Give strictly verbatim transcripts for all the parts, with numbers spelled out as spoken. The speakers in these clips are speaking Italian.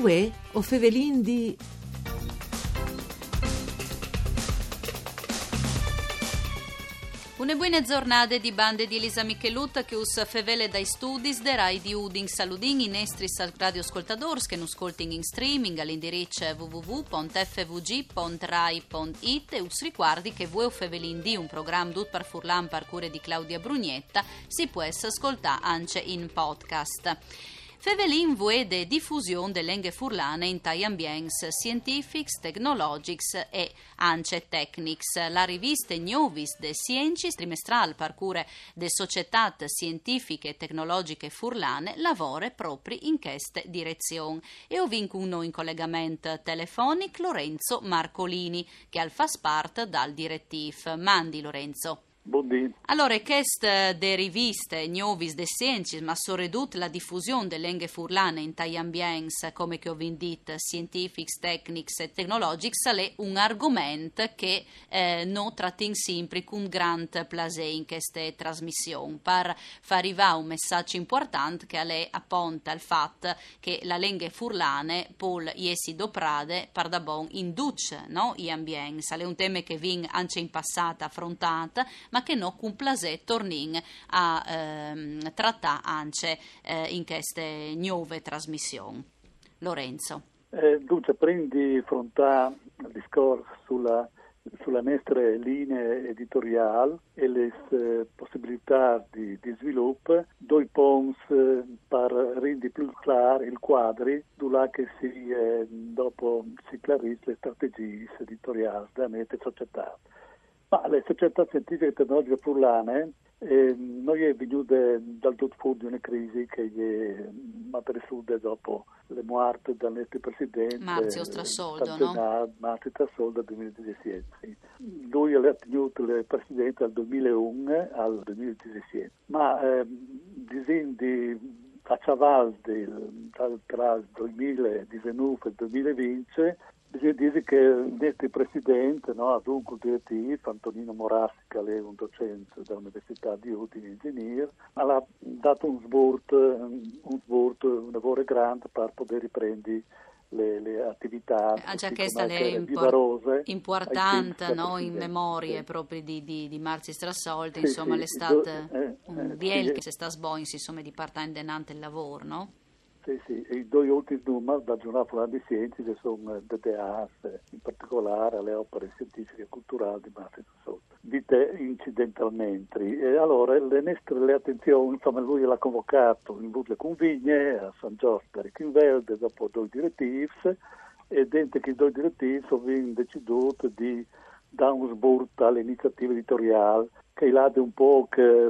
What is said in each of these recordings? Uè, o Fevelin di... Une buone giornate di bande di Elisa Michelut che us fevele dai studis de Rai di Uding Saludin i nestris al radioascoltadors che non ascoltin in streaming all'indirizzo w w w punto f v g punto rai punto it e us ricordi che Vue o Fevelin di un programma dut par Furlan par cure di Claudia Brugnetta si può ascoltare anche in podcast. Fevelin vue de diffusione delle lingue furlane in tai ambients scientifics, technologics e ance technics. La rivista Gnovis de Sciencis, trimestral parcure de società scientifiche e tecnologiche furlane, lavora proprio in queste direzioni. E ho vincuno in collegamento telefonico Lorenzo Marcolini, che al fas part dal direttif. Mandi Lorenzo. Buondì. Allora, queste riviste Gnovis de Sciencis, ma soredut la diffusione delle lingue furlane in tai ambients, come che ho vindit, scientifics, technics e technologics, è un argomento che eh, noi trattiamo sempre con grande piacere in queste trasmissioni, per far arrivare un messaggio importante che è appunto il fatto che la lingua furlane pol iesi doprade per da bon induce, no, gli ambients. È un tema che viene anche in passato affrontato, ma che no con plasè tornin a ehm, trattare anche eh, in queste nuove trasmissioni. Lorenzo. Eh, dunque, prendi frontà il discorso sulla, sulla nostra linea editoriale e le eh, possibilità di, di sviluppo, due pons eh, per rendere più chiaro il quadro, là che si, eh, dopo si chiarisce le strategie editoriali da mettere società. Ma le società scientifiche e tecnologiche furlane eh, noi è venute dal tutto di una crisi che è matersuda dopo le morte del nostro presidente Marzio Strassoldo, no? Marzio Strassoldo nel duemiladiciassette. Lui ha tenuto il presidente dal duemilauno al duemiladiciassette, ma eh, disegni a cavallo tra il duemiladiciannove e il duemilaventi. Bisogna dire che il nostro presidente, no, ha dunque un direttivo, Antonino Morassi, che è un docente dell'Università di Udine, ingegnere, ha dato un svolto, un svolto, un lavoro grande per poter riprendere le, le attività. Ah, già che sta è impor- importante, no, in memoria proprio di, di, di Marzio Strassoldo, sì, insomma, sì, l'estate eh, un eh, biel sì, che si sta sboinsi, insomma, di partire denante il lavoro, no? Sì, sì, e i due ultimi numeri da giornata Furlan di Sciencis sono delle aste, in particolare alle opere scientifiche e culturali di Martino Sotto, dite incidentalmente. E allora le nostre le attenzioni, insomma, lui l'ha convocato in Budle Convigne, a San Giorgio da Richinvelde, dopo due direttivi, e dentro che i due direttivi sono deciduti di dare un sburto all'iniziativa editoriale, che là un po' che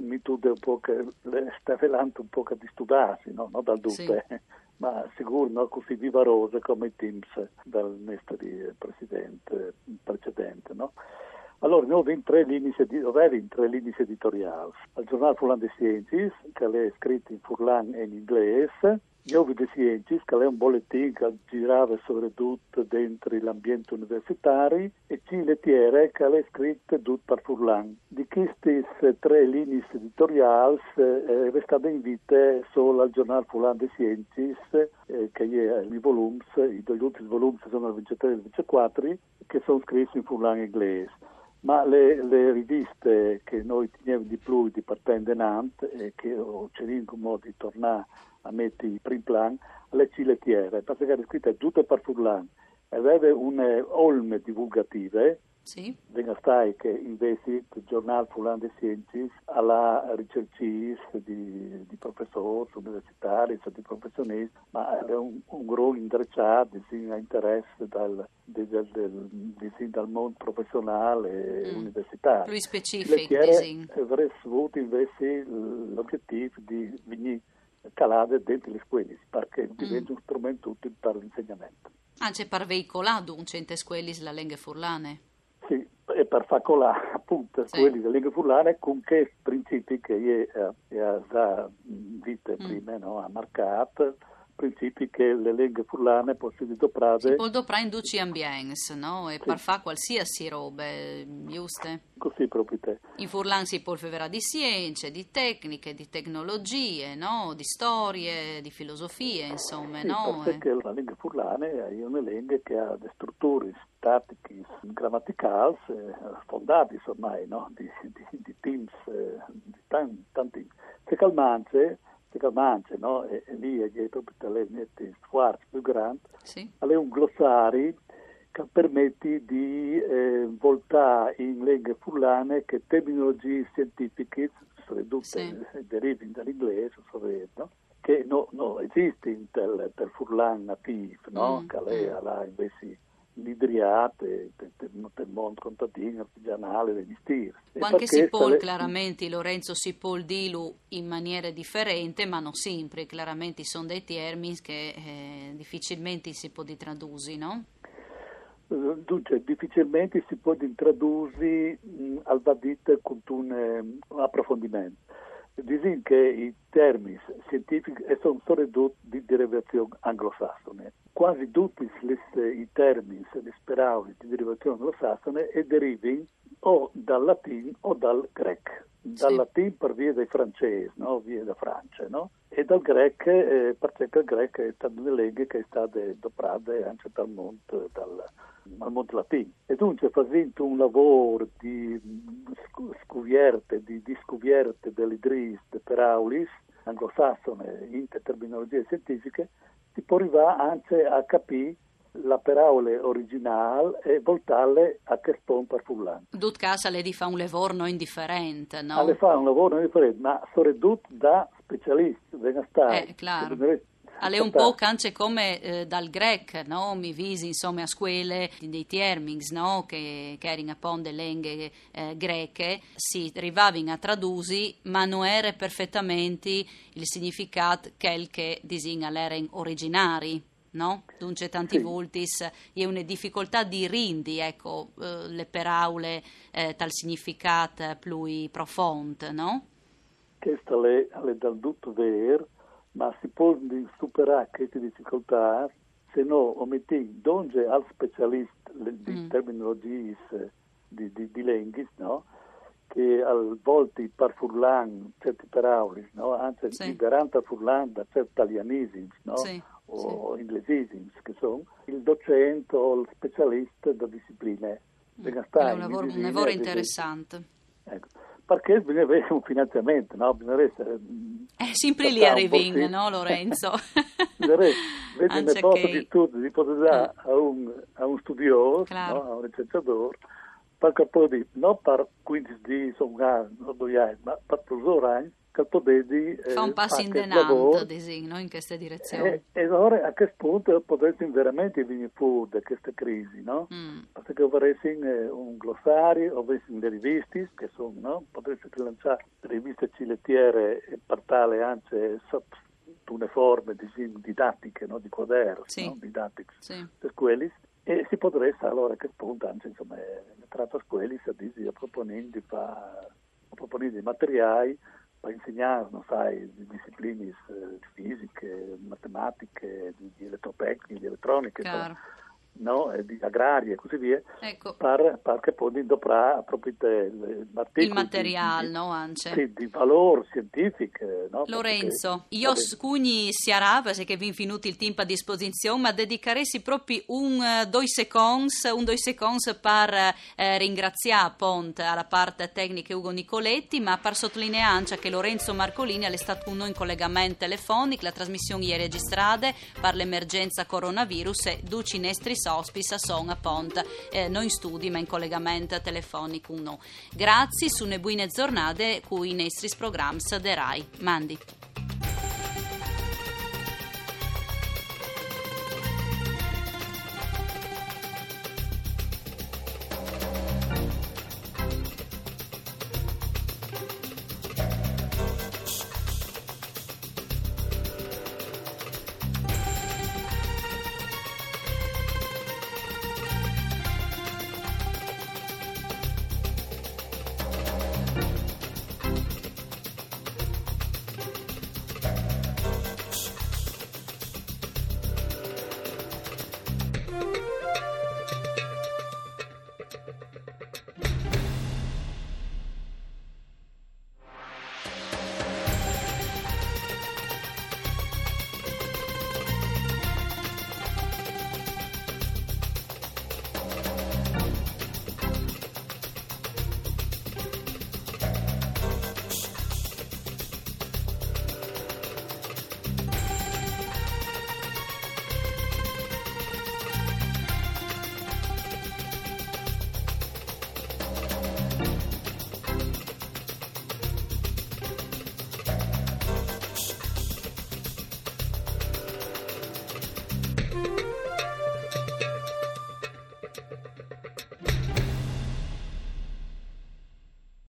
mi tude un po' che sta velando un po' che di studarsi, no? No, dal dubbio, sì. Ma sicuro non così vivarose come i teams dal nostro presidente precedente, no? Allora, noi in tre linee editoriali. Al giornale Furlan di Sciencis, che è scritto in furlan e in inglese, Gnovis de Sciencis, che è un bollettino che girava soprattutto dentro l'ambiente universitario, e ci lettiere che è scritto tutto per furlan. Di queste tre linee editoriali eh, restate in vita solo al giornale Furlan di Sciencis, eh, che è il mio volume, i due ultimi volumi sono il ventitré e il ventiquattro, che sono scritti in furlan inglese. Ma le, le riviste che noi teniamo di più di partendo Nantes e che ho cercato in modo di tornare a mettere in primo plan, le cilettiere, perché era scritta tutto per Furlan, e aveva une olme divulgative, sì. Venga stai che invece il giornale Furlan di Sciencis alla ricercis di, di professori universitari, cioè di professionisti, ma è un, un ruolo intrecciato, di interesse dal Del, del, del, dal mondo professionale e mm. universitario. Più specifico. Avrei avuto invece l'obiettivo di venire calate dentro le scuole, perché mm. diventa un strumento utile per l'insegnamento. Anche per veicolare dunque in scuole la lingua furlane? Sì, e per facolare appunto sì. Quelli della lingua furlane con che principi che io ho già detto prima, no, ha marcato. principi che le leghe furlane possiede doprade. Si può doprare in duci ambiens, no? E sì. Par fa qualsiasi robe, giuste? Così proprio te. In Furlan si può fevera di scienze, di tecniche, di tecnologie, no? Di storie, di filosofie, insomma, sì, no? Perché la legge furlane è una legge che ha delle strutture statiche, grammaticali, fondate ormai, no? Di, di, di teams, di tanti, tanti. Se calmanze, se calmanze, no? E, e lì è dietro le nette sforzi più grandi, sì. È un glossario che permette di eh, voltare in lingue furlane che terminologie scientifiche, soprattutto sì. Derivano dall'inglese, no? Che no, no esiste in tel, tel furlan nativo, no? Mm. Che lei ha invece l'idriate del mondo contadino, artigianale, degli stili. Anche si può, le... chiaramente, Lorenzo, si può dirlo in maniera differente, ma non sempre, chiaramente sono dei termini che eh, difficilmente si può tradusi, no? Dunque, difficilmente si può tradusi al vadite con un approfondimento. Dicono che i termini scientifici sono ridotti di derivazione anglosassone. Quasi tutti i termini disperati di derivazione anglosassone derivano o dal latino o dal greco. Dal sì. Latino per via dei francesi, no? Via da Francia, no? E dal greco, eh, perché il greco è stata una legge che è stata doprata anche dal mondo, dal, dal mondo latino. E dunque facendo un lavoro di scoperta, di, di scoperta dell'idris, de peraulis, anglosassone, in terminologie scientifiche, si può arrivare anche a capire la paraula originale e voltarle a che stompa furlan. Dut casa le fa un lavoro indifferente, no? Le fa un lavoro indifferente, ma soprattutto da specialista, venga stare. Eh, claro. Alle un po' anche come eh, dal greco, no? Mi visi insomma a scuole dei termini, no? Che, che erano appunto delle lingue eh, greche, si arrivavano a tradusi, ma non era perfettamente il significato quel che disinga l'eren originari. No? Dunque tanti sì. Voltis è una difficoltà di rindi, ecco, eh, le paraule eh, tal significato più profondo, no? Questo è, è dal tutto vero, ma si può superare queste difficoltà se no ometti donge al specialista di mm. terminologie di, di, di linguis, no? Che al volti par furlan certi paraulis, no? Anzi sì. Garanta furlan da certi italianismi, no? Sì. O sì. Inglesisms, che sono il docente o il specialista da discipline. Mm, è un lavoro, un lavoro interessante. Ecco. Perché bisogna avere un finanziamento, no? Bisogna essere... È sempre lì arriving, no, Lorenzo? Bisogna avere un posto che... di studio, di poter dare a un, a un studioso, claro. No? A un ricercatore, perché poi di, non per quindici di un anno o due anni, ma per due Di, eh, fa un passo in denaro, no? In questa direzione. E, e allora a questo punto potresti veramente venire fuori da questa crisi, no? Mm. Perché avresti un glossario, avresti delle riviste, che sono, no? Potresti lanciare riviste cilettiere e partale anche sotto una forma didattiche, no? Di quaderni, sì. No? Didattici, sì. Per quelli. E si potrebbe allora a questo punto, anzi, insomma, tratto a quelli, si dice, proponendo dei materiali, per insegnare, non sai, discipline eh, fisiche, matematiche, di, di elettrotecniche, di elettroniche, per, no? E di agrarie e così via, ecco. Per, per che poi dovrà proprio il materiale, no, anche sì, di valore scientifico, no? Lorenzo, perché, io scugni si araba, se che vi infiniti il tempo a disposizione, ma dedicaresti proprio un uh, due secondi, un due secondi per uh, ringraziare Pont alla parte tecnica Ugo Nicoletti, ma per sottolineare anche che Lorenzo Marcolini è stato con noi in collegamento telefonico, la trasmissione ieri registrata per l'emergenza coronavirus e duci nestri ospiti sono appunto eh, non in studi ma in collegamento telefonico uno. Grazie, su ne buine giornate cui i nostri programmi saderai. Mandi.